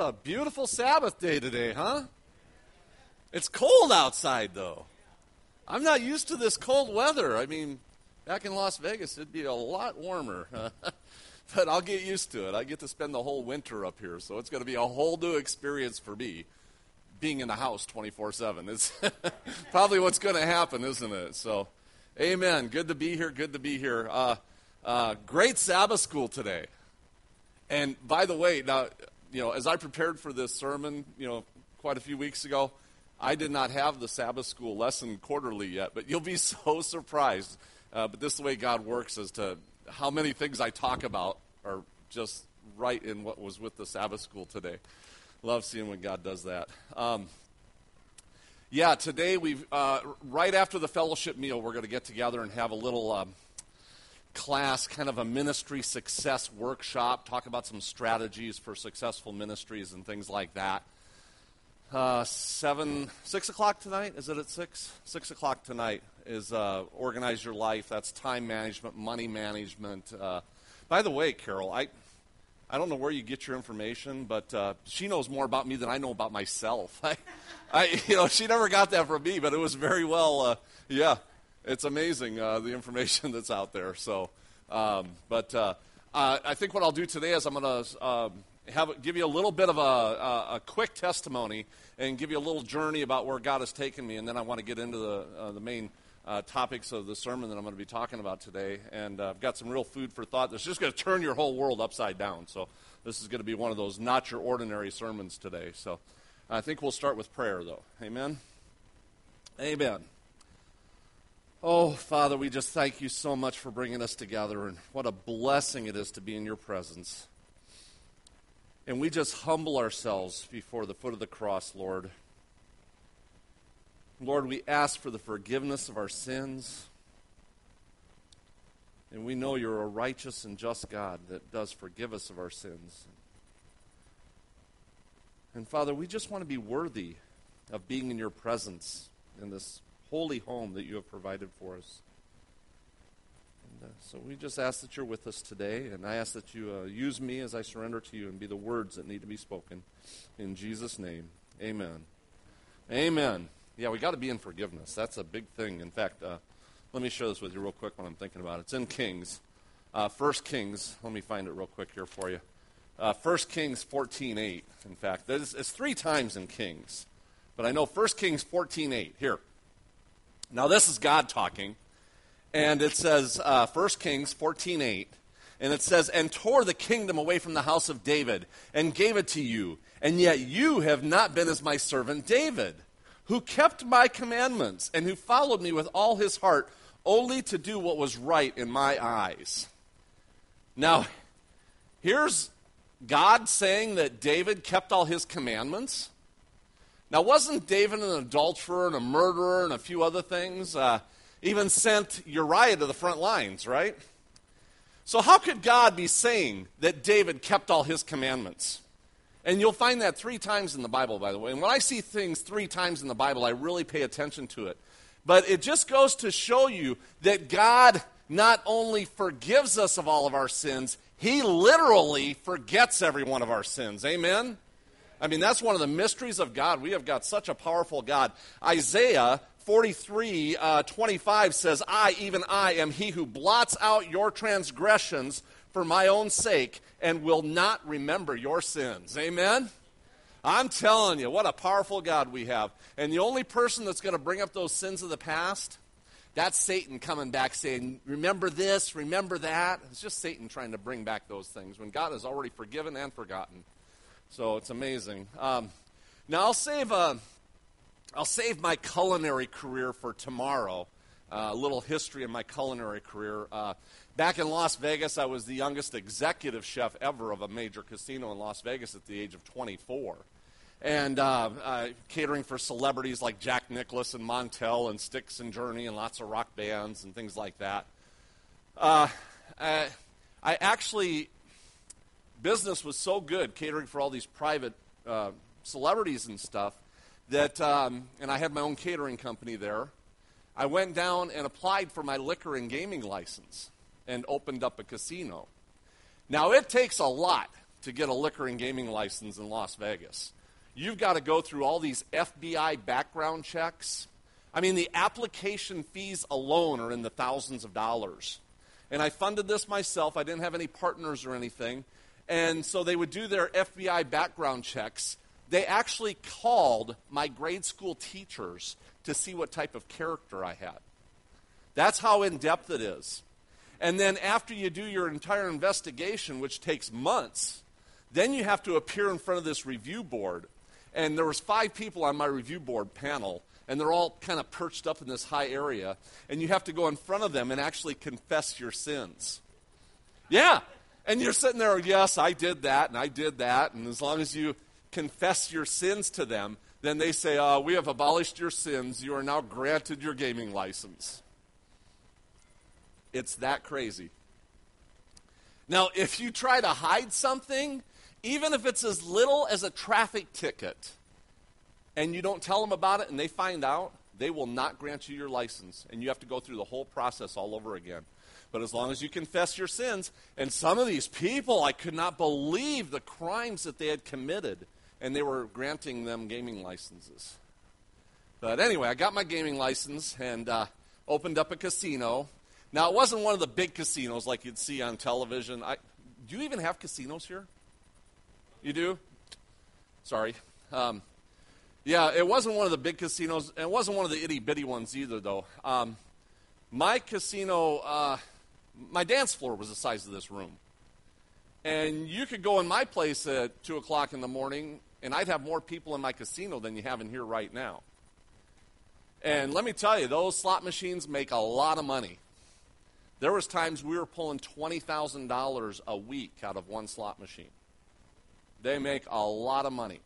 What a beautiful Sabbath day today, huh? It's cold outside, though. I'm not used to this cold weather. I mean, back in Las Vegas, it'd be a lot warmer. But I'll get used to it. I get to spend the whole winter up here, so it's going to be a whole new experience for me, being in the house 24/7. It's probably what's going to happen, isn't it? So, amen. Good to be here. Good to be here. Great Sabbath school today. And by the way, now, you know, as I prepared for this sermon, you know, quite a few weeks ago, I did not have the Sabbath school lesson quarterly yet, but you'll be so surprised. But this is the way God works as to how many things I talk about are just right in what was with the Sabbath school today. Love seeing when God does that. Today we've right after the fellowship meal, we're going to get together and have a little class, kind of a ministry success workshop, talk about some strategies for successful ministries and things like that. 6 o'clock tonight? Is it at 6? 6 o'clock tonight is Organize Your Life. That's time management, money management. By the way, Carol, I don't know where you get your information, but she knows more about me than I know about myself. She never got that from me, but it was very well, it's amazing, the information that's out there. So, I think what I'll do today is I'm going to give you a little bit of a quick testimony and give you a little journey about where God has taken me, and then I want to get into the main topics of the sermon that I'm going to be talking about today. And I've got some real food for thought that's just going to turn your whole world upside down. So this is going to be one of those not your ordinary sermons today. So I think we'll start with prayer, though. Amen? Amen. Oh, Father, we just thank you so much for bringing us together, and what a blessing it is to be in your presence. And we just humble ourselves before the foot of the cross, Lord. Lord, we ask for the forgiveness of our sins. And we know you're a righteous and just God that does forgive us of our sins. And Father, we just want to be worthy of being in your presence in this holy home that you have provided for us. So we just ask that you're with us today, and I ask that you use me as I surrender to you and be the words that need to be spoken. In Jesus' name, amen. Amen. Yeah, we got to be in forgiveness. That's a big thing. In fact, let me share this with you real quick when I'm thinking about it. It's in Kings. 1 Kings, let me find it real quick here for you. 1 Kings 14:8, in fact. It's three times in Kings, but I know 1 Kings 14:8. Here. Now this is God talking. And it says, 1 Kings 14:8, and it says, "And tore the kingdom away from the house of David, and gave it to you, and yet you have not been as my servant David, who kept my commandments, and who followed me with all his heart, only to do what was right in my eyes." Now, here's God saying that David kept all his commandments. Now, wasn't David an adulterer and a murderer and a few other things? Even sent Uriah to the front lines, right? So how could God be saying that David kept all his commandments? And you'll find that three times in the Bible, by the way. And when I see things three times in the Bible, I really pay attention to it. But it just goes to show you that God not only forgives us of all of our sins, he literally forgets every one of our sins. Amen? I mean, that's one of the mysteries of God. We have got such a powerful God. Isaiah 43:25 says, "I, even I, am he who blots out your transgressions for my own sake and will not remember your sins." Amen? I'm telling you, what a powerful God we have. And the only person that's going to bring up those sins of the past, that's Satan coming back saying, "Remember this, remember that." It's just Satan trying to bring back those things when God has already forgiven and forgotten. So it's amazing. Now I'll save my culinary career for tomorrow. A little history of my culinary career. Back in Las Vegas, I was the youngest executive chef ever of a major casino in Las Vegas at the age of 24. And catering for celebrities like Jack Nicklaus and Montel and Styx and Journey and lots of rock bands and things like that. Business was so good catering for all these private celebrities and stuff, that, and I had my own catering company there, I went down and applied for my liquor and gaming license and opened up a casino. Now, it takes a lot to get a liquor and gaming license in Las Vegas. You've got to go through all these FBI background checks. I mean, the application fees alone are in the thousands of dollars. And I funded this myself. I didn't have any partners or anything. And so they would do their FBI background checks. They actually called my grade school teachers to see what type of character I had. That's how in-depth it is. And then after you do your entire investigation, which takes months, then you have to appear in front of this review board. And there was 5 people on my review board panel, and they're all kind of perched up in this high area. And you have to go in front of them and actually confess your sins. Yeah. And you're sitting there, yes, I did that, and I did that. And as long as you confess your sins to them, then they say, we have abolished your sins. You are now granted your gaming license. It's that crazy. Now, if you try to hide something, even if it's as little as a traffic ticket, and you don't tell them about it and they find out, they will not grant you your license. And you have to go through the whole process all over again. But as long as you confess your sins, and some of these people, I could not believe the crimes that they had committed, and they were granting them gaming licenses. But anyway, I got my gaming license and opened up a casino. Now, it wasn't one of the big casinos like you'd see on television. Do you even have casinos here? You do? Sorry. Yeah, it wasn't one of the big casinos, and it wasn't one of the itty-bitty ones either, though. My casino... my dance floor was the size of this room. And you could go in my place at 2 o'clock in the morning, and I'd have more people in my casino than you have in here right now. And let me tell you, those slot machines make a lot of money. There was times we were pulling $20,000 a week out of one slot machine. They make a lot of money.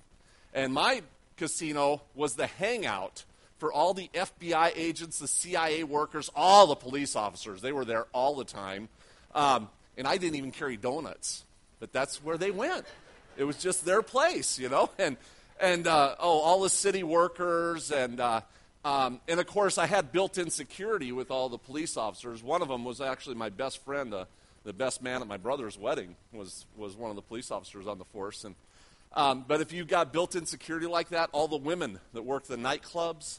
And my casino was the hangout for all the FBI agents, the CIA workers, all the police officers. They were there all the time. And I didn't even carry donuts. But that's where they went. It was just their place, you know. And all the city workers and of course, I had built-in security with all the police officers. One of them was actually my best friend, the best man at my brother's wedding was one of the police officers on the force. And but if you got built-in security like that, all the women that worked the nightclubs,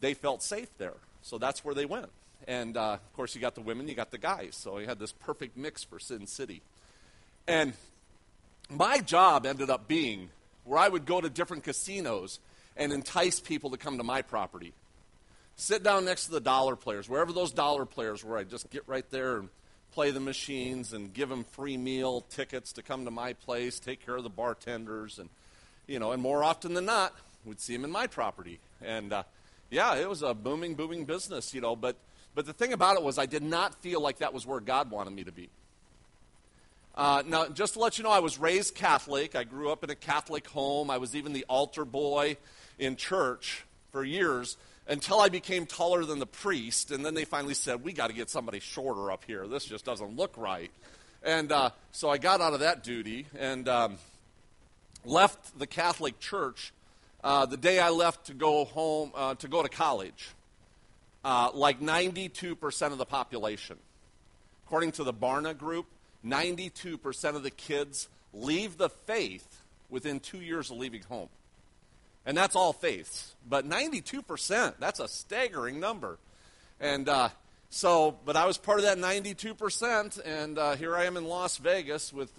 they felt safe there. So that's where they went. And, of course, you got the women, you got the guys. So you had this perfect mix for Sin City. And my job ended up being where I would go to different casinos and entice people to come to my property. Sit down next to the dollar players, wherever those dollar players were. I'd just get right there and play the machines and give them free meal tickets to come to my place, take care of the bartenders, and you know. And more often than not, we'd see them in my property. And yeah, it was a booming business, you know. But the thing about it was, I did not feel like that was where God wanted me to be. Now, just to let you know, I was raised Catholic. I grew up in a Catholic home. I was even the altar boy in church for years until I became taller than the priest, and then they finally said, we got to get somebody shorter up here. This just doesn't look right. And so I got out of that duty and left the Catholic Church the day I left to go home, to go to college, like 92% of the population. According to the Barna group, 92% of the kids leave the faith within 2 years of leaving home. And that's all faiths. But 92%, that's a staggering number. And but I was part of that 92%, and here I am in Las Vegas with,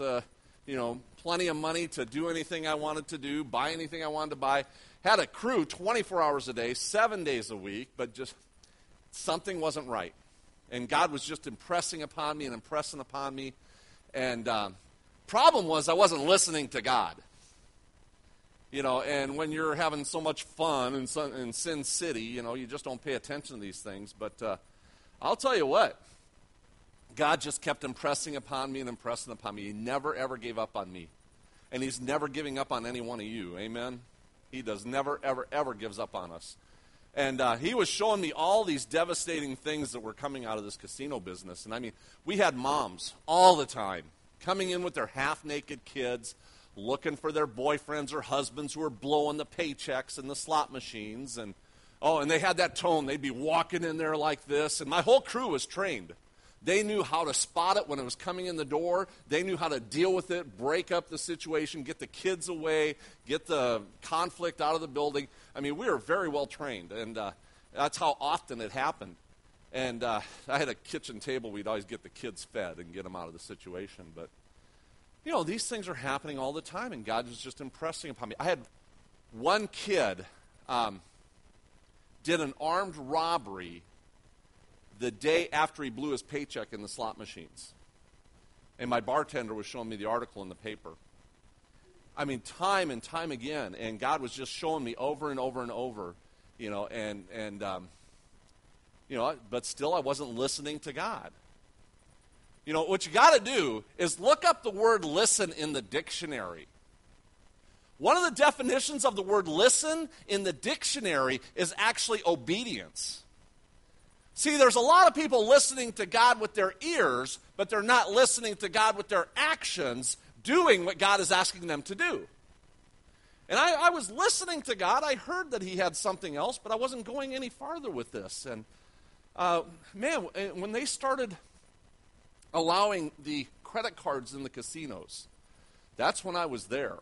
plenty of money to do anything I wanted to do, buy anything I wanted to buy. Had a crew 24 hours a day, 7 days a week, but just something wasn't right. And God was just impressing upon me. And problem was I wasn't listening to God. You know, and when you're having so much fun in Sin City, you know, you just don't pay attention to these things. But I'll tell you what, God just kept impressing upon me. He never, ever gave up on me. And he's never giving up on any one of you. Amen? He does never, ever, ever gives up on us. And he was showing me all these devastating things that were coming out of this casino business. And, I mean, we had moms all the time coming in with their half-naked kids, looking for their boyfriends or husbands who were blowing the paychecks in the slot machines. And they had that tone. They'd be walking in there like this. And my whole crew was trained. They knew how to spot it when it was coming in the door. They knew how to deal with it, break up the situation, get the kids away, get the conflict out of the building. I mean, we were very well trained, and that's how often it happened. And I had a kitchen table. We'd always get the kids fed and get them out of the situation. But, you know, these things are happening all the time, and God was just impressing upon me. I had one kid did an armed robbery the day after he blew his paycheck in the slot machines. And my bartender was showing me the article in the paper. I mean, time and time again. And God was just showing me over and over and over, you know, but still I wasn't listening to God. You know, what you got to do is look up the word listen in the dictionary. One of the definitions of the word listen in the dictionary is actually obedience. See, there's a lot of people listening to God with their ears, but they're not listening to God with their actions, doing what God is asking them to do. And I was listening to God. I heard that he had something else, but I wasn't going any farther with this. And, when they started allowing the credit cards in the casinos, that's when I was there.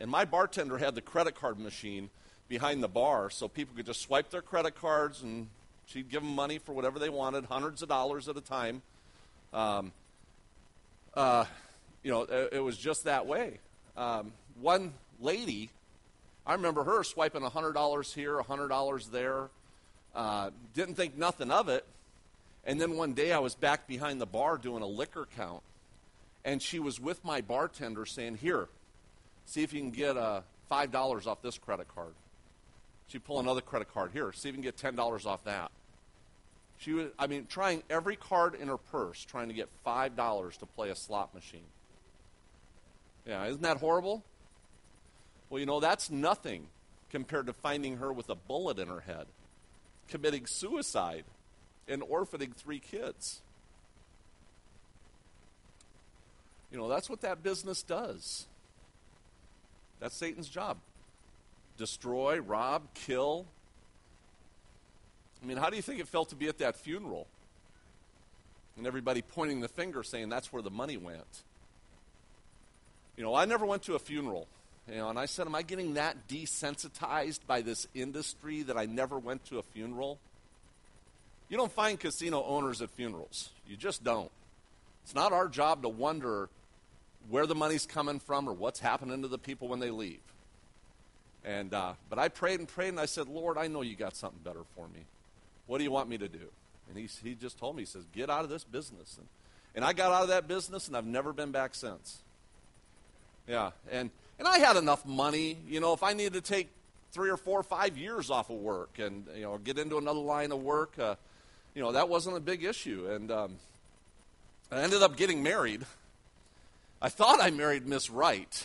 And my bartender had the credit card machine behind the bar, so people could just swipe their credit cards, and she'd give them money for whatever they wanted, hundreds of dollars at a time. It was just that way. One lady, I remember her swiping $100 here, $100 there. Didn't think nothing of it. And then one day I was back behind the bar doing a liquor count, and she was with my bartender saying, "Here, see if you can get $5 off this credit card." She'd pull another credit card. "Here, see if you can get $10 off that." She was, trying every card in her purse, trying to get $5 to play a slot machine. Yeah, isn't that horrible? Well, you know, that's nothing compared to finding her with a bullet in her head, committing suicide, and orphaning 3 kids. You know, that's what that business does. That's Satan's job. Destroy, rob, kill. I mean, how do you think it felt to be at that funeral? And everybody pointing the finger saying that's where the money went. You know, I never went to a funeral. You know, and I said, am I getting that desensitized by this industry that I never went to a funeral? You don't find casino owners at funerals. You just don't. It's not our job to wonder where the money's coming from or what's happening to the people when they leave. And but I prayed and prayed, and I said, "Lord, I know you got something better for me. What do you want me to do?" And he just told me, he says, "Get out of this business." And I got out of that business, and I've never been back since. Yeah, and I had enough money, you know, if I needed to take 3 or 4 or 5 years off of work and, you know, get into another line of work, you know, that wasn't a big issue. And I ended up getting married. I thought I married Miss Wright,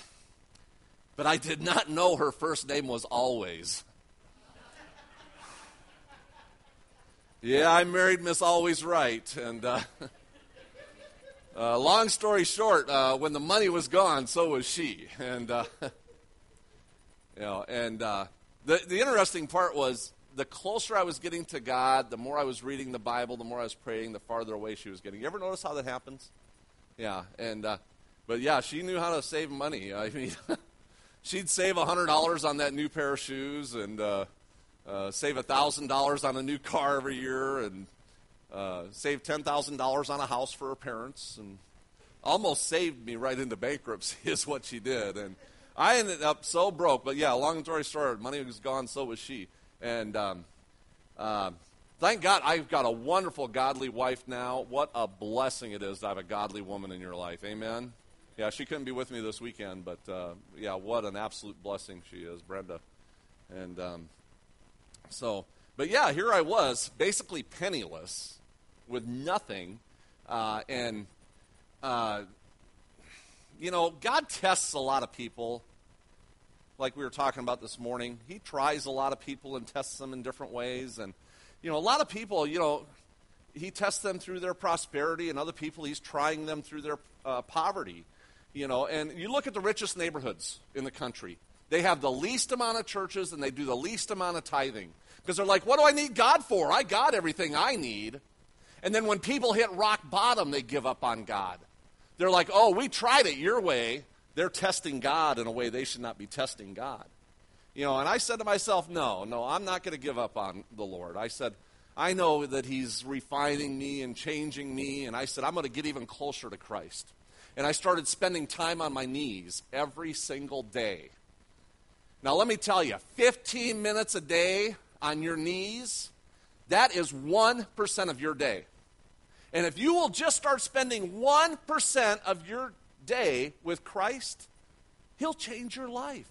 but I did not know her first name was Always. Yeah, I married Miss Always Wright, and long story short, when the money was gone, so was she. And the interesting part was, the closer I was getting to God, the more I was reading the Bible, the more I was praying, the farther away she was getting. You ever notice how that happens? Yeah, and but yeah, she knew how to save money. I mean, she'd save $100 on that new pair of shoes, and save $1,000 on a new car every year, and saved $10,000 on a house for her parents, and almost saved me right into bankruptcy is what she did. And I ended up so broke, but yeah, long story short, money was gone, so was she. And thank God I've got a wonderful godly wife now. What a blessing it is to have a godly woman in your life. Amen? Yeah, she couldn't be with me this weekend, but yeah, what an absolute blessing she is, Brenda. And but yeah, here I was, basically penniless, with nothing, you know, God tests a lot of people, like we were talking about this morning. He tries a lot of people and tests them in different ways, and, you know, a lot of people, you know, he tests them through their prosperity, and other people, he's trying them through their poverty, you know, and you look at the richest neighborhoods in the country. They have the least amount of churches, and they do the least amount of tithing. Because they're like, what do I need God for? I got everything I need. And then when people hit rock bottom, they give up on God. They're like, oh, we tried it your way. They're testing God in a way they should not be testing God. You know, and I said to myself, no, I'm not going to give up on the Lord. I said, I know that he's refining me and changing me, and I said, I'm going to get even closer to Christ. And I started spending time on my knees every single day. Now, let me tell you, 15 minutes a day on your knees, that is 1% of your day. And if you will just start spending 1% of your day with Christ, he'll change your life.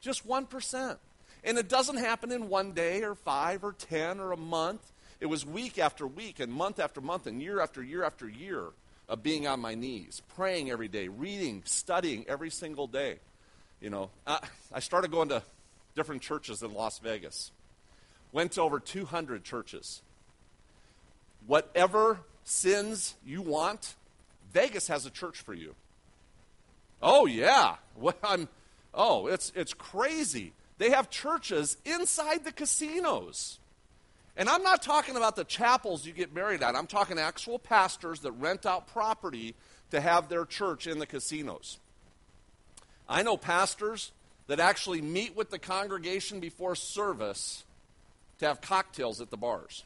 Just 1%. And it doesn't happen in one day or 5 or 10 or a month. It was week after week and month after month and year after year after year of being on my knees, praying every day, reading, studying every single day. You know, I started going to different churches in Las Vegas. Went to over 200 churches. Whatever sins you want, Vegas has a church for you. Oh, yeah. It's crazy. They have churches inside the casinos. And I'm not talking about the chapels you get married at. I'm talking actual pastors that rent out property to have their church in the casinos. I know pastors that actually meet with the congregation before service to have cocktails at the bars.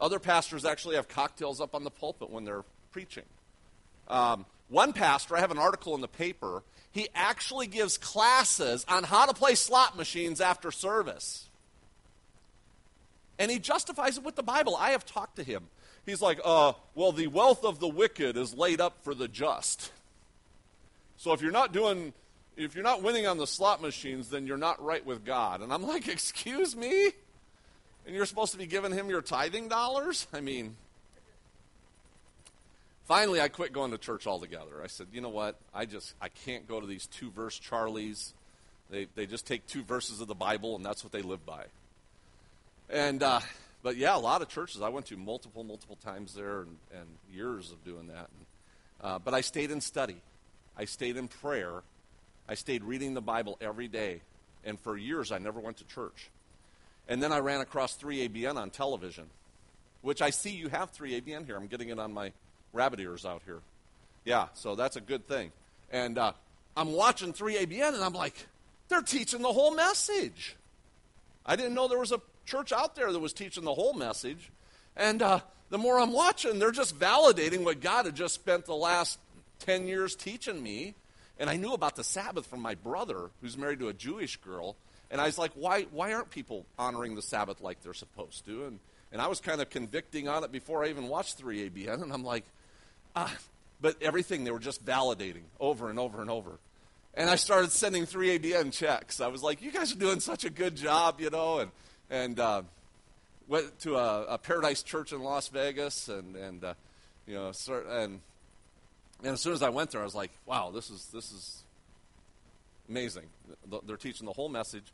Other pastors actually have cocktails up on the pulpit when they're preaching. One pastor, I have an article in the paper, he actually gives classes on how to play slot machines after service. And he justifies it with the Bible. I have talked to him. He's like, well, the wealth of the wicked is laid up for the just. So if you're not winning on the slot machines, then you're not right with God. And I'm like, excuse me? And you're supposed to be giving him your tithing dollars? I mean, finally I quit going to church altogether. I said, you know what? I can't go to these two-verse Charlies. They just take two verses of the Bible, and that's what they live by. And but yeah, a lot of churches. I went to multiple times there and years of doing that. But I stayed in study. I stayed in prayer. I stayed reading the Bible every day. And for years, I never went to church. And then I ran across 3ABN on television, which I see you have 3ABN here. I'm getting it on my rabbit ears out here. Yeah, so that's a good thing. And I'm watching 3ABN, and I'm like, they're teaching the whole message. I didn't know there was a church out there that was teaching the whole message. And the more I'm watching, they're just validating what God had just spent the last 10 years teaching me. And I knew about the Sabbath from my brother, who's married to a Jewish girl. And I was like, why aren't people honoring the Sabbath like they're supposed to? And I was kind of convicting on it before I even watched 3ABN. And I'm like, but everything they were just validating over and over and over. And I started sending 3ABN checks. I was like, you guys are doing such a good job, you know. And went to a Paradise Church in Las Vegas. And as soon as I went there, I was like, wow, this is amazing. They're teaching the whole message.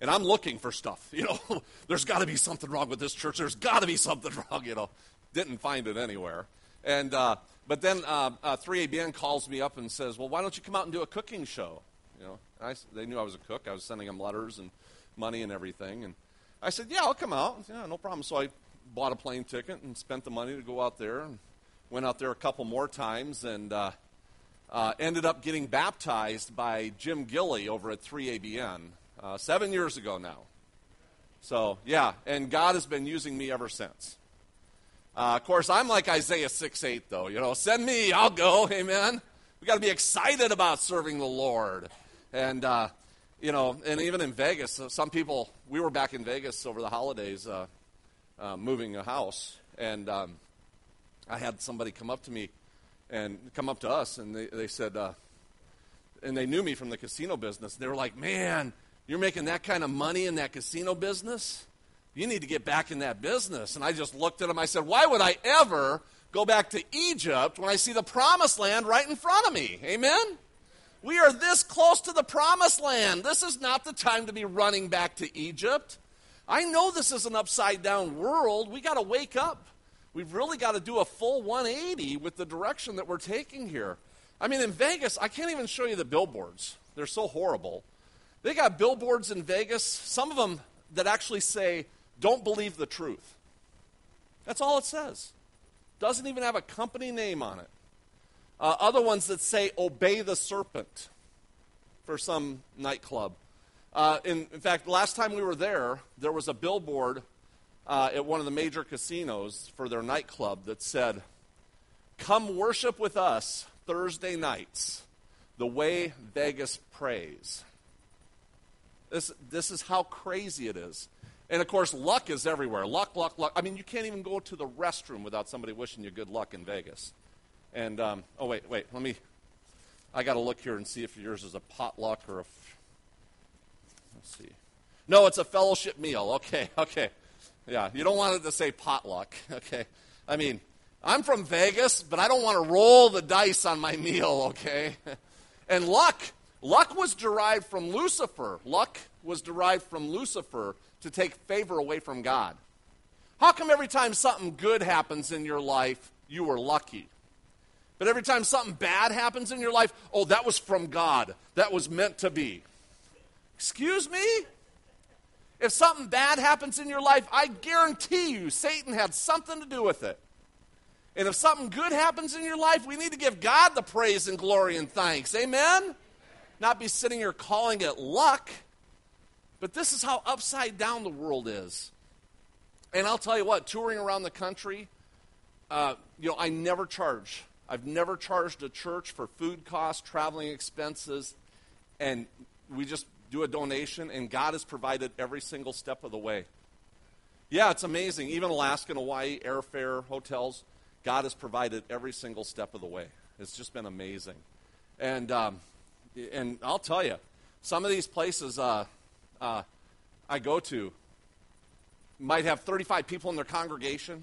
And I'm looking for stuff, you know. There's got to be something wrong with this church. There's got to be something wrong, you know. Didn't find it anywhere. And but then 3ABN calls me up and says, well, why don't you come out and do a cooking show? You know, they knew I was a cook. I was sending them letters and money and everything. And I said, yeah, I'll come out. Yeah, no problem. So I bought a plane ticket and spent the money to go out there and went out there a couple more times and ended up getting baptized by Jim Gilley over at 3ABN 7 years ago now. So, yeah, and God has been using me ever since. Of course, I'm like Isaiah 6:8, though. You know, send me, I'll go, amen. We've got to be excited about serving the Lord. And, you know, and even in Vegas, some people, we were back in Vegas over the holidays moving a house, and I had somebody come up to us, and they said, and they knew me from the casino business. They were like, man, you're making that kind of money in that casino business? You need to get back in that business. And I just looked at them. I said, why would I ever go back to Egypt when I see the promised land right in front of me? Amen? We are this close to the promised land. This is not the time to be running back to Egypt. I know this is an upside-down world. We got to wake up. We've really got to do a full 180 with the direction that we're taking here. I mean, in Vegas, I can't even show you the billboards. They're so horrible. They got billboards in Vegas, some of them that actually say, don't believe the truth. That's all it says. Doesn't even have a company name on it. Other ones that say, obey the serpent for some nightclub. In fact, last time we were there, there was a billboard at one of the major casinos for their nightclub that said, come worship with us Thursday nights, the way Vegas prays. This is how crazy it is. And, of course, luck is everywhere. Luck, luck, luck. I mean, you can't even go to the restroom without somebody wishing you good luck in Vegas. And, wait, let me, I got to look here and see if yours is a potluck or a, let's see. No, it's a fellowship meal. Okay. Yeah, you don't want it to say potluck, okay? I mean, I'm from Vegas, but I don't want to roll the dice on my meal, okay? And luck was derived from Lucifer. Luck was derived from Lucifer to take favor away from God. How come every time something good happens in your life, you were lucky? But every time something bad happens in your life, oh, that was from God. That was meant to be. Excuse me? If something bad happens in your life, I guarantee you Satan had something to do with it. And if something good happens in your life, we need to give God the praise and glory and thanks. Amen? Not be sitting here calling it luck. But this is how upside down the world is. And I'll tell you what, touring around the country, I never charge. I've never charged a church for food costs, traveling expenses, and we just do a donation, and God has provided every single step of the way. Yeah, it's amazing. Even Alaska and Hawaii, airfare, hotels, God has provided every single step of the way. It's just been amazing. And I'll tell you, some of these places I go to might have 35 people in their congregation.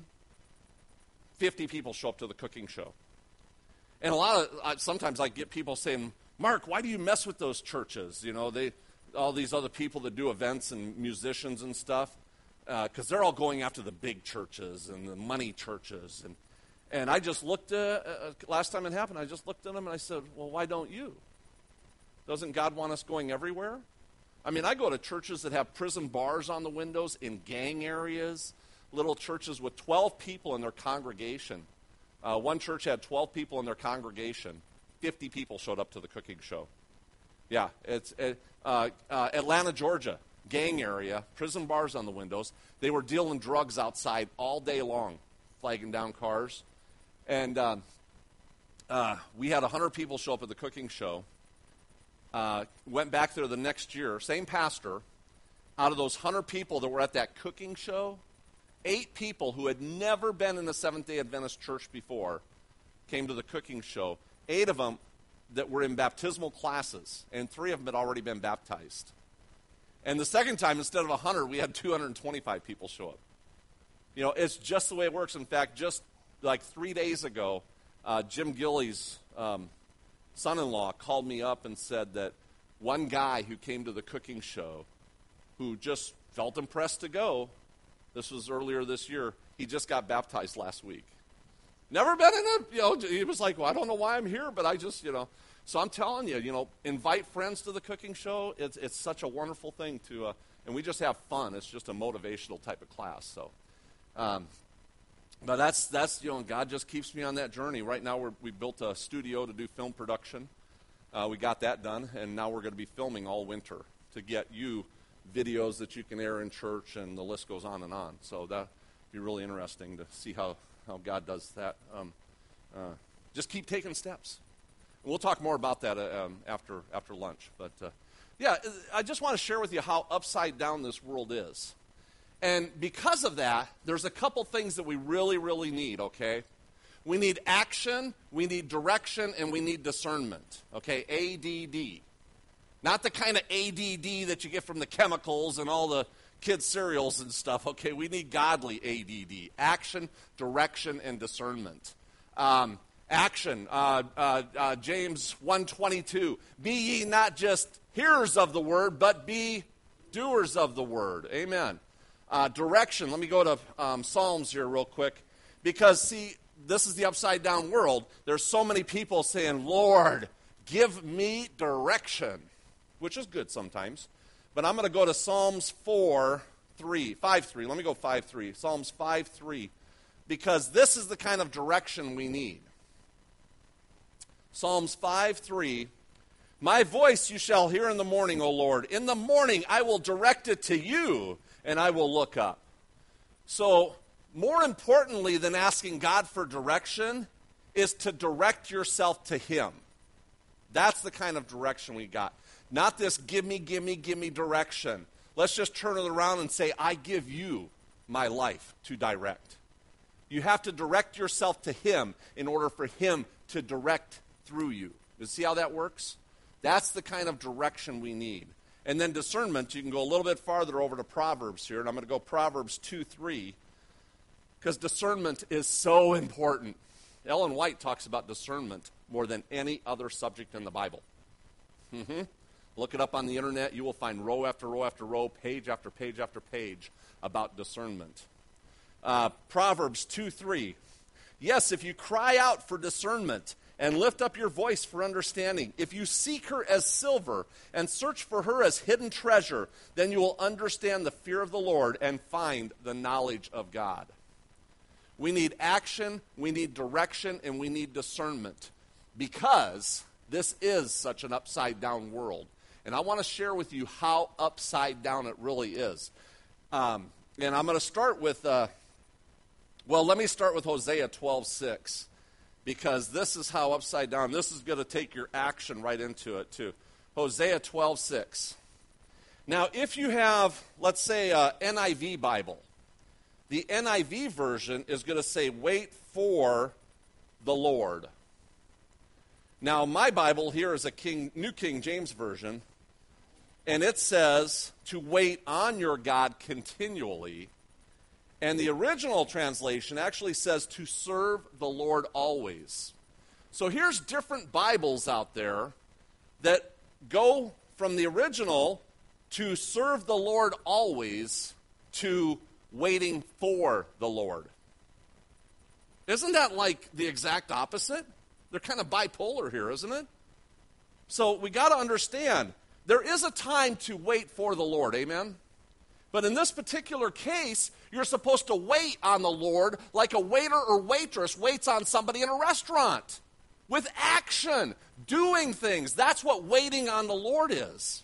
50 people show up to the cooking show. And a lot of, sometimes I get people saying, Mark, why do you mess with those churches? You know, all these other people that do events and musicians and stuff, because they're all going after the big churches and the money churches. And I just looked, last time it happened, I just looked at them and I said, well, why don't you? Doesn't God want us going everywhere? I mean, I go to churches that have prison bars on the windows in gang areas, little churches with 12 people in their congregation. One church had 12 people in their congregation. 50 people showed up to the cooking show. Yeah, it's Atlanta, Georgia, gang area, prison bars on the windows. They were dealing drugs outside all day long, flagging down cars. And we had 100 people show up at the cooking show. Went back there the next year, same pastor. Out of those 100 people that were at that cooking show, 8 people who had never been in a Seventh-day Adventist church before came to the cooking show. 8 of them that were in baptismal classes, and 3 of them had already been baptized. And the second time, instead of 100, we had 225 people show up. You know, it's just the way it works. In fact, just like 3 days ago, Jim Gilley's son-in-law called me up and said that one guy who came to the cooking show who just felt impressed to go, this was earlier this year, he just got baptized last week. Never been in a, he was like, well, I don't know why I'm here, but I just, So I'm telling you, invite friends to the cooking show. It's such a wonderful thing to, and we just have fun. It's just a motivational type of class. So, but that's and God just keeps me on that journey. Right now we built a studio to do film production. We got that done, and now we're going to be filming all winter to get you videos that you can air in church, and the list goes on and on. So that'd be really interesting to see how God does that. Just keep taking steps. And we'll talk more about that after lunch. But I just want to share with you how upside down this world is. And because of that, there's a couple things that we really, really need, okay? We need action, we need direction, and we need discernment, okay? ADD. Not the kind of ADD that you get from the chemicals and all the kids' cereals and stuff. Okay, we need godly ADD. Action, direction, and discernment. Action, James 1:22. Be ye not just hearers of the word, but be doers of the word. Amen. Direction, let me go to Psalms here real quick. Because, see, this is the upside-down world. There's so many people saying, Lord, give me direction. Which is good sometimes. But I'm going to go to Psalms 5:3. Let me go 5:3. Psalms 5:3. because this is the kind of direction we need. Psalms 5:3, my voice you shall hear in the morning, O Lord. In the morning I will direct it to you, and I will look up. So more importantly than asking God for direction is to direct yourself to him. That's the kind of direction we got. Not this gimme direction. Let's just turn it around and say, I give you my life to direct. You have to direct yourself to him in order for him to direct through you. You see how that works? That's the kind of direction we need. And then discernment, you can go a little bit farther over to Proverbs here, and I'm going to go Proverbs 2:3, because discernment is so important. Ellen White talks about discernment more than any other subject in the Bible. Look it up on the internet. You will find row after row after row, page after page after page about discernment. Proverbs 2:3. Yes, if you cry out for discernment and lift up your voice for understanding, if you seek her as silver and search for her as hidden treasure, then you will understand the fear of the Lord and find the knowledge of God. We need action, we need direction, and we need discernment, because this is such an upside-down world. And I want to share with you how upside down it really is. And I'm going to start with, let me start with Hosea 12:6, because this is how upside down, this is going to take your action right into it too. Hosea 12:6. Now, if you have, let's say, a NIV Bible, the NIV version is going to say, wait for the Lord. Now, my Bible here is a New King James Version, and it says to wait on your God continually. And the original translation actually says to serve the Lord always. So here's different Bibles out there that go from the original to serve the Lord always to waiting for the Lord. Isn't that like the exact opposite? They're kind of bipolar here, isn't it? So we got to understand, there is a time to wait for the Lord, amen? But in this particular case, you're supposed to wait on the Lord like a waiter or waitress waits on somebody in a restaurant. With action, doing things. That's what waiting on the Lord is.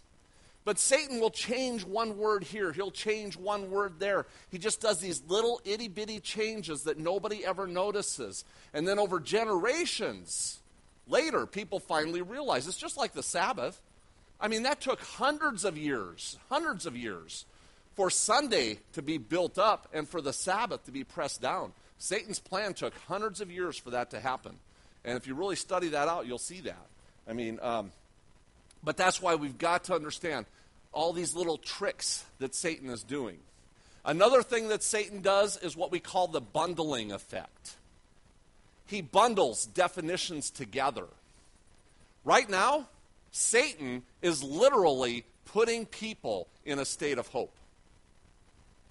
But Satan will change one word here. He'll change one word there. He just does these little itty-bitty changes that nobody ever notices. And then over generations later, people finally realize it's just like the Sabbath. I mean, that took hundreds of years, for Sunday to be built up and for the Sabbath to be pressed down. Satan's plan took hundreds of years for that to happen. And if you really study that out, you'll see that. I mean, but that's why we've got to understand all these little tricks that Satan is doing. Another thing that Satan does is what we call the bundling effect. He bundles definitions together. Right now, Satan is literally putting people in a state of hope.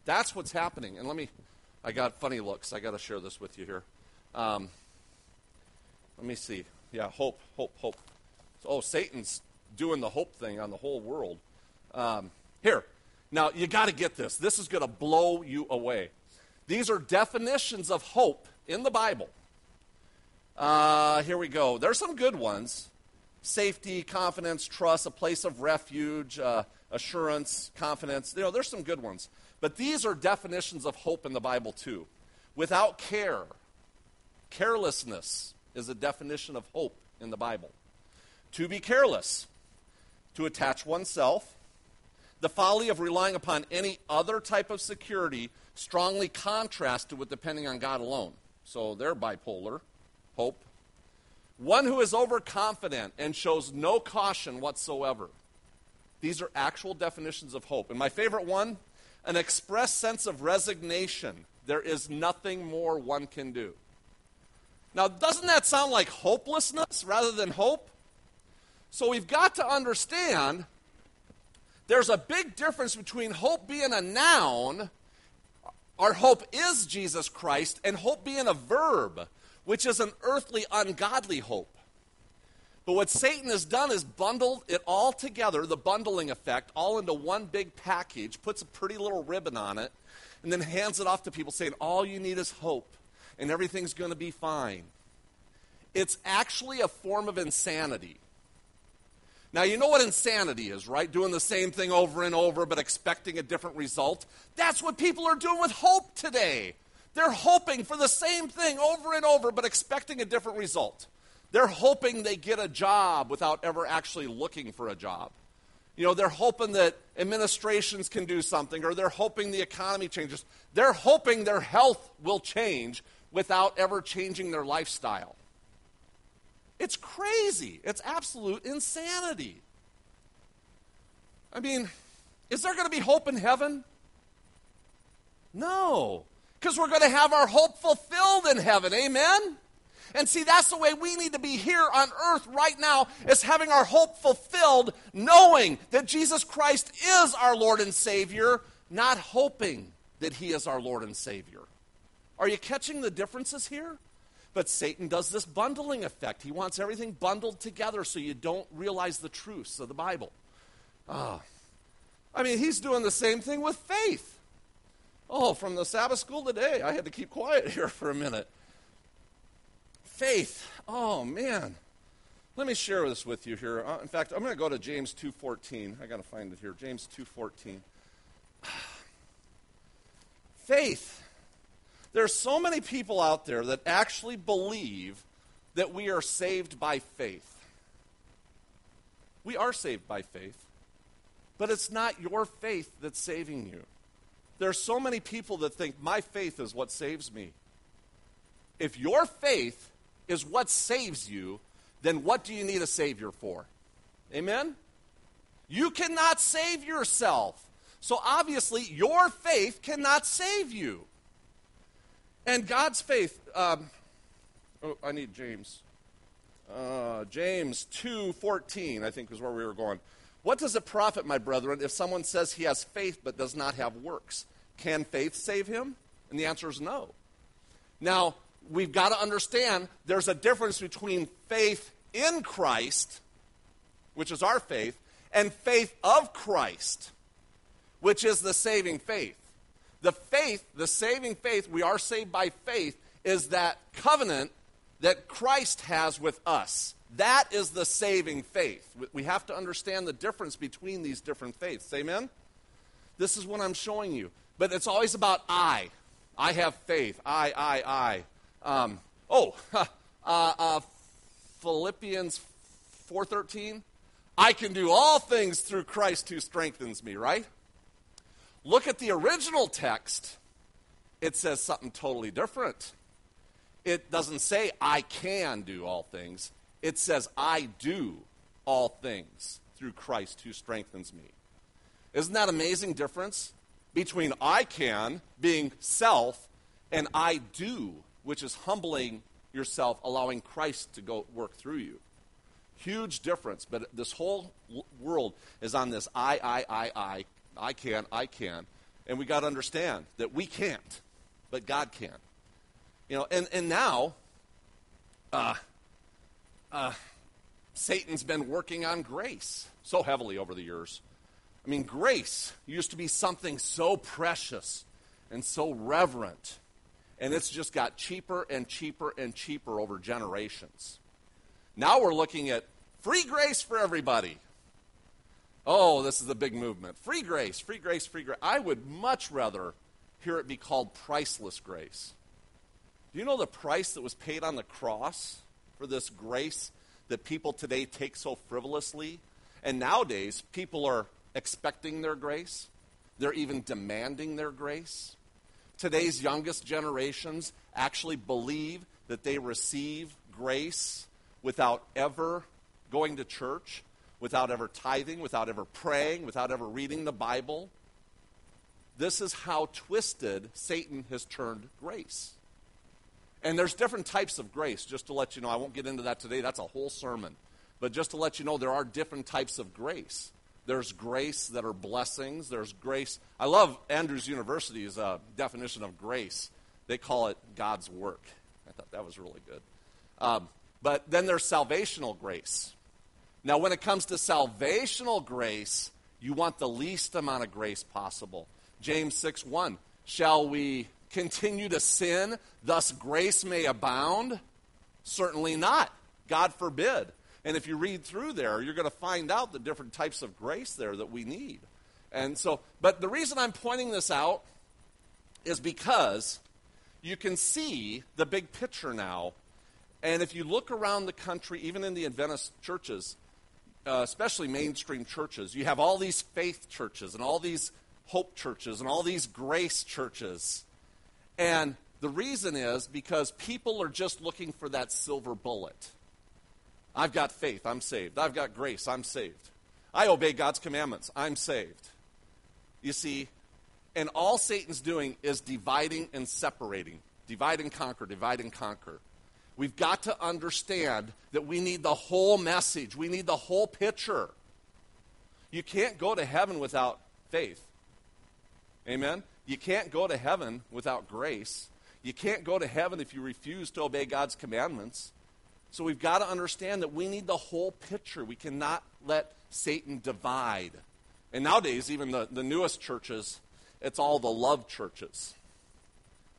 That's what's happening. And I got funny looks. I got to share this with you here. Let me see. Yeah, hope. Oh, Satan's doing the hope thing on the whole world. Here, now you got to get this. This is going to blow you away. These are definitions of hope in the Bible. Here we go. There's some good ones. Safety, confidence, trust, a place of refuge, assurance, confidence. You know, there's some good ones. But these are definitions of hope in the Bible too. Without care. Carelessness is a definition of hope in the Bible. To be careless. To attach oneself, the folly of relying upon any other type of security, strongly contrasted with depending on God alone. So they're bipolar, hope. One who is overconfident and shows no caution whatsoever. These are actual definitions of hope. And my favorite one, an expressed sense of resignation. There is nothing more one can do. Now, doesn't that sound like hopelessness rather than hope? So we've got to understand there's a big difference between hope being a noun, our hope is Jesus Christ, and hope being a verb, which is an earthly, ungodly hope. But what Satan has done is bundled it all together, the bundling effect, all into one big package, puts a pretty little ribbon on it, and then hands it off to people saying, all you need is hope. and everything's going to be fine. It's actually a form of insanity. Now, you know what insanity is, right? Doing the same thing over and over, but expecting a different result. That's what people are doing with hope today. They're hoping for the same thing over and over, but expecting a different result. They're hoping they get a job without ever actually looking for a job. You know, they're hoping that administrations can do something, or they're hoping the economy changes. They're hoping their health will change without ever changing their lifestyle. It's crazy. It's absolute insanity. I mean, is there going to be hope in heaven? No, because we're going to have our hope fulfilled in heaven. Amen? And see, that's the way we need to be here on earth right now, is having our hope fulfilled, knowing that Jesus Christ is our Lord and Savior, not hoping that he is our Lord and Savior. Are you catching the differences here? But Satan does this bundling effect. He wants everything bundled together so you don't realize the truths of the Bible. I mean, he's doing the same thing with faith. Oh, from the Sabbath school today, I had to keep quiet here for a minute. Faith. Oh, man. Let me share this with you here. In fact, I'm going to go to James 2:14. I got to find it here. James 2:14. Faith. There's so many people out there that actually believe that we are saved by faith. We are saved by faith, but it's not your faith that's saving you. There are so many people that think, my faith is what saves me. If your faith is what saves you, then what do you need a Savior for? Amen? You cannot save yourself. So obviously, your faith cannot save you. And God's faith, I need James. James 2:14, I think, is where we were going. What does it profit, my brethren, if someone says he has faith but does not have works? Can faith save him? And the answer is no. Now, we've got to understand there's a difference between faith in Christ, which is our faith, and faith of Christ, which is the saving faith. The faith, the saving faith, we are saved by faith, is that covenant that Christ has with us. That is the saving faith. We have to understand the difference between these different faiths. Amen? This is what I'm showing you. But it's always about I. I have faith. I. Philippians 4:13. I can do all things through Christ who strengthens me, right? Look at the original text. It says something totally different. It doesn't say, I can do all things. It says, I do all things through Christ who strengthens me. Isn't that an amazing difference between I can, being self, and I do, which is humbling yourself, allowing Christ to go work through you? Huge difference, but this whole world is on this I. I can. And we got to understand that we can't, but God can. You know, and now, Satan's been working on grace so heavily over the years. I mean, grace used to be something so precious and so reverent, and it's just got cheaper and cheaper and cheaper over generations. Now we're looking at free grace for everybody. Oh, this is a big movement. Free grace, free grace, free grace. I would much rather hear it be called priceless grace. Do you know the price that was paid on the cross for this grace that people today take so frivolously? And nowadays, people are expecting their grace. They're even demanding their grace. Today's youngest generations actually believe that they receive grace without ever going to church, without ever tithing, without ever praying, without ever reading the Bible. This is how twisted Satan has turned grace. And there's different types of grace, just to let you know. I won't get into that today. That's a whole sermon. But just to let you know, there are different types of grace. There's grace that are blessings. There's grace. I love Andrews University's definition of grace. They call it God's work. I thought that was really good. But then there's salvational grace. Now, when it comes to salvational grace, you want the least amount of grace possible. James 6:1, shall we continue to sin, thus grace may abound? Certainly not. God forbid. And if you read through there, you're going to find out the different types of grace there that we need. And so, but the reason I'm pointing this out is because you can see the big picture now. And if you look around the country, even in the Adventist churches, especially mainstream churches, you have all these faith churches and all these hope churches and all these grace churches. And the reason is because people are just looking for that silver bullet. I've got faith, I'm saved. I've got grace, I'm saved. I obey God's commandments, I'm saved. You see, and all Satan's doing is dividing and separating. Divide and conquer, divide and conquer. We've got to understand that we need the whole message. We need the whole picture. You can't go to heaven without faith. Amen? You can't go to heaven without grace. You can't go to heaven if you refuse to obey God's commandments. So we've got to understand that we need the whole picture. We cannot let Satan divide. And nowadays, even the newest churches, it's all the love churches.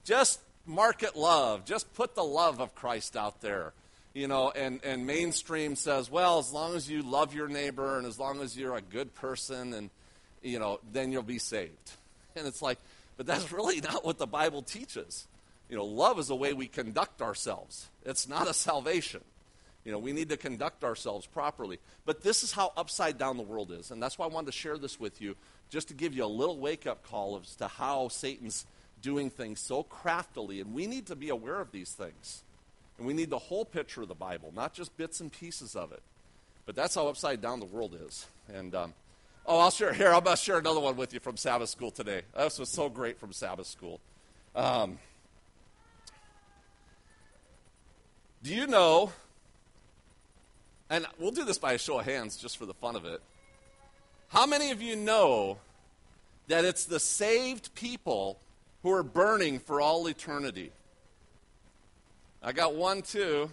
Just market love. Just put the love of Christ out there. You know, and mainstream says, well, as long as you love your neighbor and as long as you're a good person, and you know, then you'll be saved. And it's like, but that's really not what the Bible teaches. You know, love is the way we conduct ourselves. It's not a salvation. You know, we need to conduct ourselves properly. But this is how upside down the world is. And that's why I wanted to share this with you, just to give you a little wake-up call as to how Satan's doing things so craftily, and we need to be aware of these things. And we need the whole picture of the Bible, not just bits and pieces of it. But that's how upside down the world is. And I'm going to share another one with you from Sabbath school today. This was so great from Sabbath school. Do you know, and we'll do this by a show of hands just for the fun of it, how many of you know that it's the saved people who are burning for all eternity? I got one, two,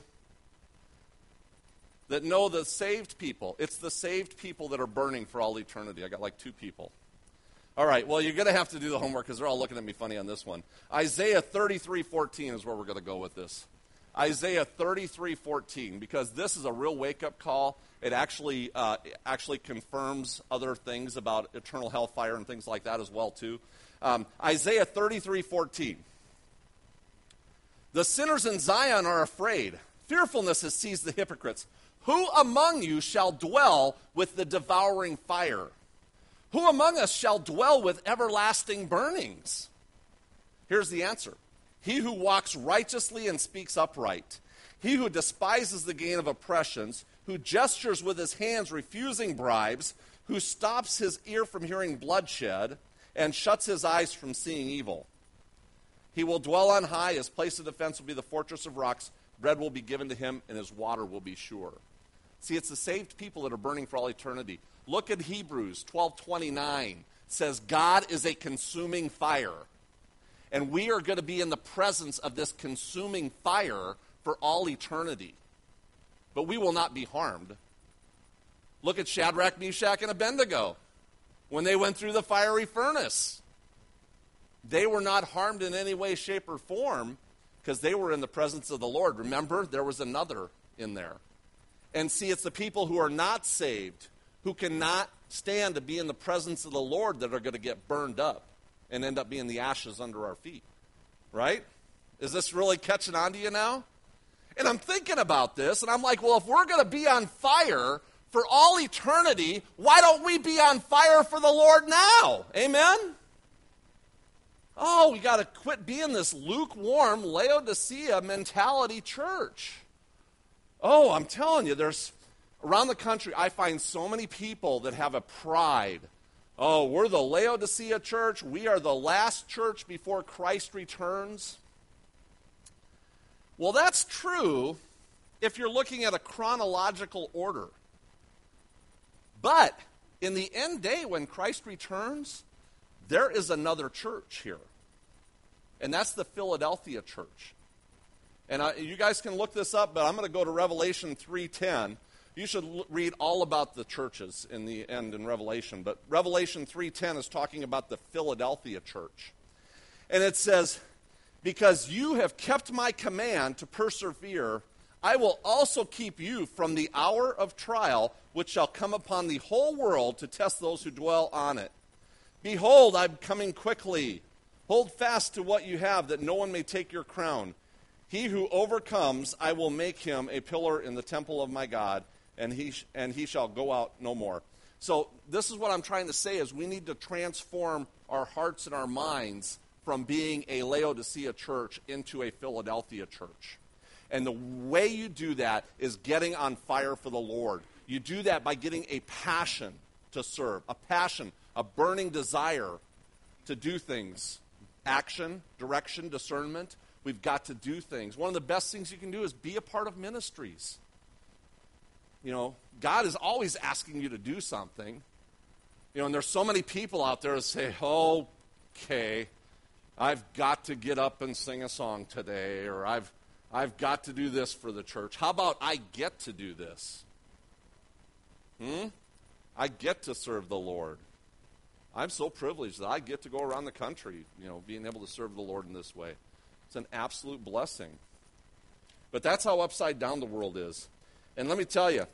that know the saved people. It's the saved people that are burning for all eternity. I got like two people. All right, well, you're going to have to do the homework because they're all looking at me funny on this one. Isaiah 33:14 is where we're going to go with this. Isaiah 33:14, because this is a real wake-up call. It actually confirms other things about eternal hellfire and things like that as well, too. Isaiah 33:14. The sinners in Zion are afraid. Fearfulness has seized the hypocrites. Who among you shall dwell with the devouring fire? Who among us shall dwell with everlasting burnings? Here's the answer. He who walks righteously and speaks upright. He who despises the gain of oppressions, who gestures with his hands refusing bribes, who stops his ear from hearing bloodshed, and shuts his eyes from seeing evil. He will dwell on high. His place of defense will be the fortress of rocks. Bread will be given to him, and his water will be sure. See, it's the saved people that are burning for all eternity. Look at Hebrews 12:29. It says, God is a consuming fire. And we are going to be in the presence of this consuming fire for all eternity. But we will not be harmed. Look at Shadrach, Meshach, and Abednego. When they went through the fiery furnace, they were not harmed in any way, shape, or form because they were in the presence of the Lord. Remember, there was another in there. And see, it's the people who are not saved, who cannot stand to be in the presence of the Lord that are going to get burned up and end up being the ashes under our feet. Right? Is this really catching on to you now? And I'm thinking about this, and I'm like, well, if we're going to be on fire for all eternity, why don't we be on fire for the Lord now? Amen? Oh, we got to quit being this lukewarm Laodicea mentality church. Oh, I'm telling you, there's around the country, I find so many people that have a pride. Oh, we're the Laodicea church. We are the last church before Christ returns. Well, that's true if you're looking at a chronological order. But in the end day, when Christ returns, there is another church here. And that's the Philadelphia church. And you guys can look this up, but I'm going to go to Revelation 3:10. You should read all about the churches in the end in Revelation. But Revelation 3:10 is talking about the Philadelphia church. And it says, because you have kept my command to persevere, I will also keep you from the hour of trial which shall come upon the whole world to test those who dwell on it. Behold, I'm coming quickly. Hold fast to what you have, that no one may take your crown. He who overcomes, I will make him a pillar in the temple of my God, and he shall go out no more. So this is what I'm trying to say, is we need to transform our hearts and our minds from being a Laodicea church into a Philadelphia church. And the way you do that is getting on fire for the Lord. You do that by getting a passion to serve, a passion, a burning desire to do things. Action, direction, discernment. We've got to do things. One of the best things you can do is be a part of ministries. You know, God is always asking you to do something. You know, and there's so many people out there that say, okay, I've got to get up and sing a song today, or I've got to do this for the church. How about I get to do this? I get to serve the Lord. I'm so privileged that I get to go around the country, you know, being able to serve the Lord in this way. It's an absolute blessing. But that's how upside down the world is. And let me tell you,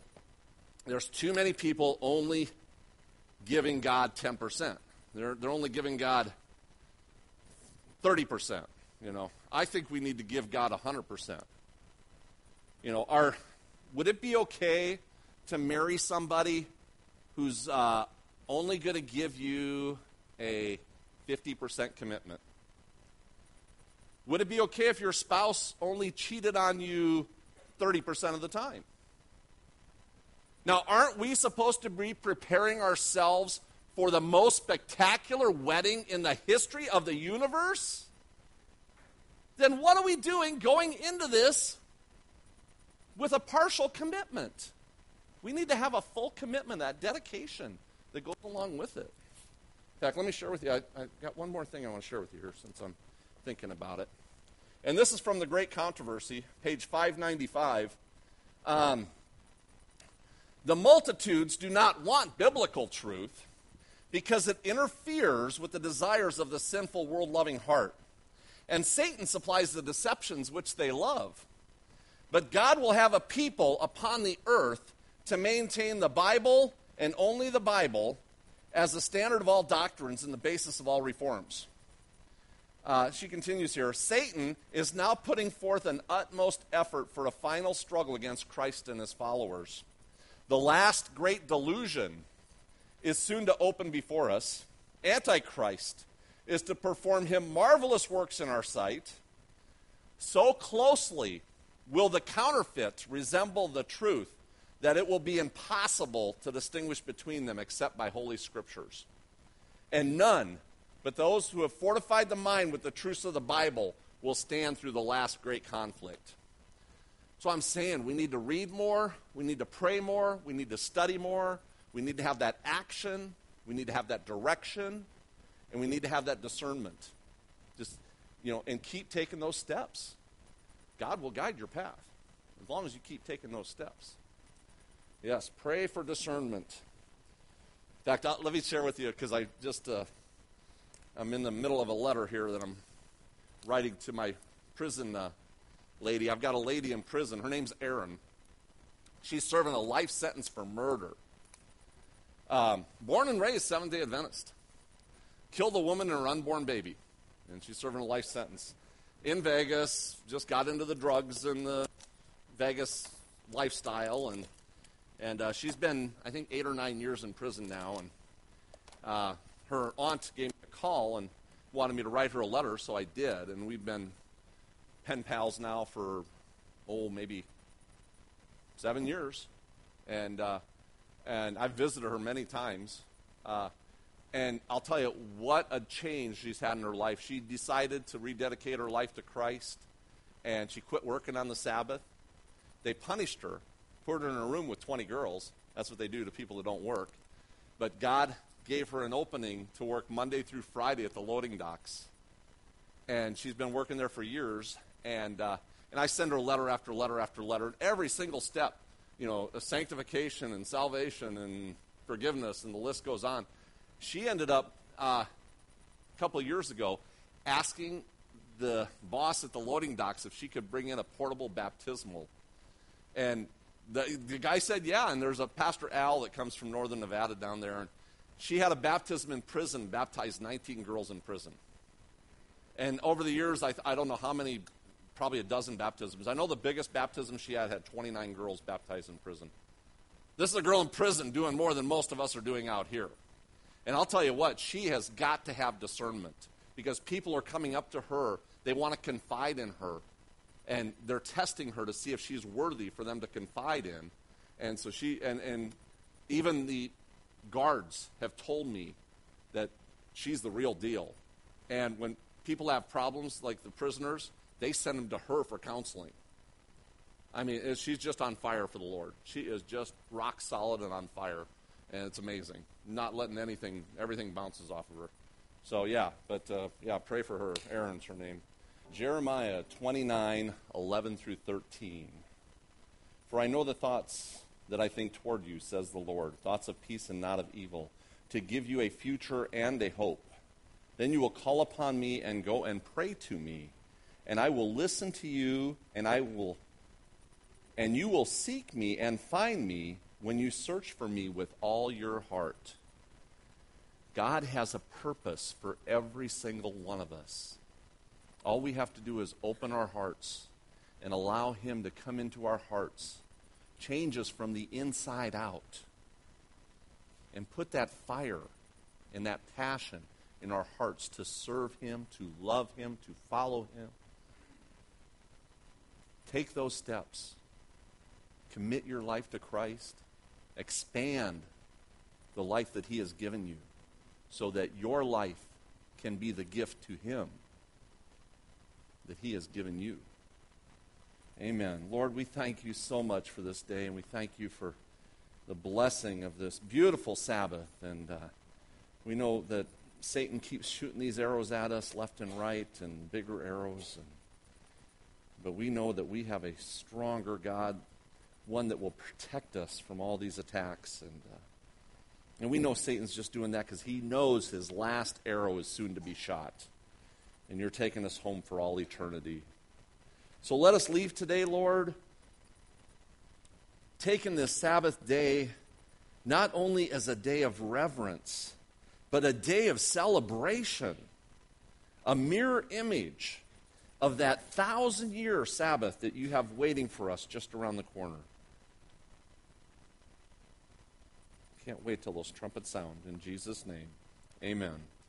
there's too many people only giving God 10%. They're only giving God 30%. You know, I think we need to give God 100%. You know, would it be okay to marry somebody who's only going to give you a 50% commitment? Would it be okay if your spouse only cheated on you 30% of the time? Now, aren't we supposed to be preparing ourselves for the most spectacular wedding in the history of the universe? Then what are we doing going into this with a partial commitment? We need to have a full commitment, that dedication that goes along with it. In fact, let me share with you. I've got one more thing I want to share with you here since I'm thinking about it. And this is from the Great Controversy, page 595. The multitudes do not want biblical truth because it interferes with the desires of the sinful, world-loving heart. And Satan supplies the deceptions which they love. But God will have a people upon the earth to maintain the Bible and only the Bible as the standard of all doctrines and the basis of all reforms. She continues here, Satan is now putting forth an utmost effort for a final struggle against Christ and his followers. The last great delusion is soon to open before us. Antichrist is to perform him marvelous works in our sight. So closely will the counterfeit resemble the truth that it will be impossible to distinguish between them except by Holy Scriptures. And none but those who have fortified the mind with the truths of the Bible will stand through the last great conflict. So I'm saying we need to read more, we need to pray more, we need to study more, we need to have that action, we need to have that direction, and we need to have that discernment. Just, you know, and keep taking those steps. God will guide your path as long as you keep taking those steps. Yes, pray for discernment. In fact, let me share with you, because I just... I'm in the middle of a letter here that I'm writing to my prison lady. I've got a lady in prison. Her name's Erin. She's serving a life sentence for murder. Born and raised Seventh-day Adventist. Killed a woman and her unborn baby. And she's serving a life sentence. In Vegas, just got into the drugs and the Vegas lifestyle. And she's been, I think, 8 or 9 years in prison now. And her aunt gave me call and wanted me to write her a letter, so I did, and we've been pen pals now for maybe 7 years, and I've visited her many times, and I'll tell you what a change she's had in her life. She decided to rededicate her life to Christ, and she quit working on the Sabbath. They punished her, put her in a room with 20 girls. That's what they do to people that don't work. But God gave her an opening to work Monday through Friday at the loading docks. And she's been working there for years. And I send her letter after letter after letter. Every single step, you know, sanctification and salvation and forgiveness, and the list goes on. She ended up, a couple of years ago, asking the boss at the loading docks if she could bring in a portable baptismal. And the guy said, yeah, and there's a Pastor Al that comes from northern Nevada down there. And she had a baptism in prison, baptized 19 girls in prison. And over the years, I don't know how many, probably a dozen baptisms. I know the biggest baptism she had 29 girls baptized in prison. This is a girl in prison doing more than most of us are doing out here. And I'll tell you what, she has got to have discernment because people are coming up to her. They want to confide in her, and they're testing her to see if she's worthy for them to confide in. And so she, and even the guards have told me that she's the real deal. And when people have problems like the prisoners, they send them to her for counseling. I mean, she's just on fire for the Lord. She is just rock solid and on fire, and it's amazing. Not letting everything bounces off of her. So, yeah, but, pray for her. Aaron's her name. Jeremiah 29:11-13. For I know the thoughts that I think toward you, says the Lord, thoughts of peace and not of evil, to give you a future and a hope. Then you will call upon me and go and pray to me, and I will listen to you, and you will seek me and find me when you search for me with all your heart. God has a purpose for every single one of us. All we have to do is open our hearts and allow him to come into our hearts, change us from the inside out, and put that fire and that passion in our hearts to serve him, to love him, to follow him. Take those steps. Commit your life to Christ. Expand the life that he has given you so that your life can be the gift to him that he has given you. Amen. Lord, we thank you so much for this day, and we thank you for the blessing of this beautiful Sabbath. And we know that Satan keeps shooting these arrows at us left and right, and bigger arrows. But we know that we have a stronger God, one that will protect us from all these attacks. And we know Satan's just doing that because he knows his last arrow is soon to be shot. And you're taking us home for all eternity. So let us leave today, Lord, taking this Sabbath day not only as a day of reverence, but a day of celebration, a mirror image of that 1,000-year Sabbath that you have waiting for us just around the corner. Can't wait till those trumpets sound. In Jesus' name, amen.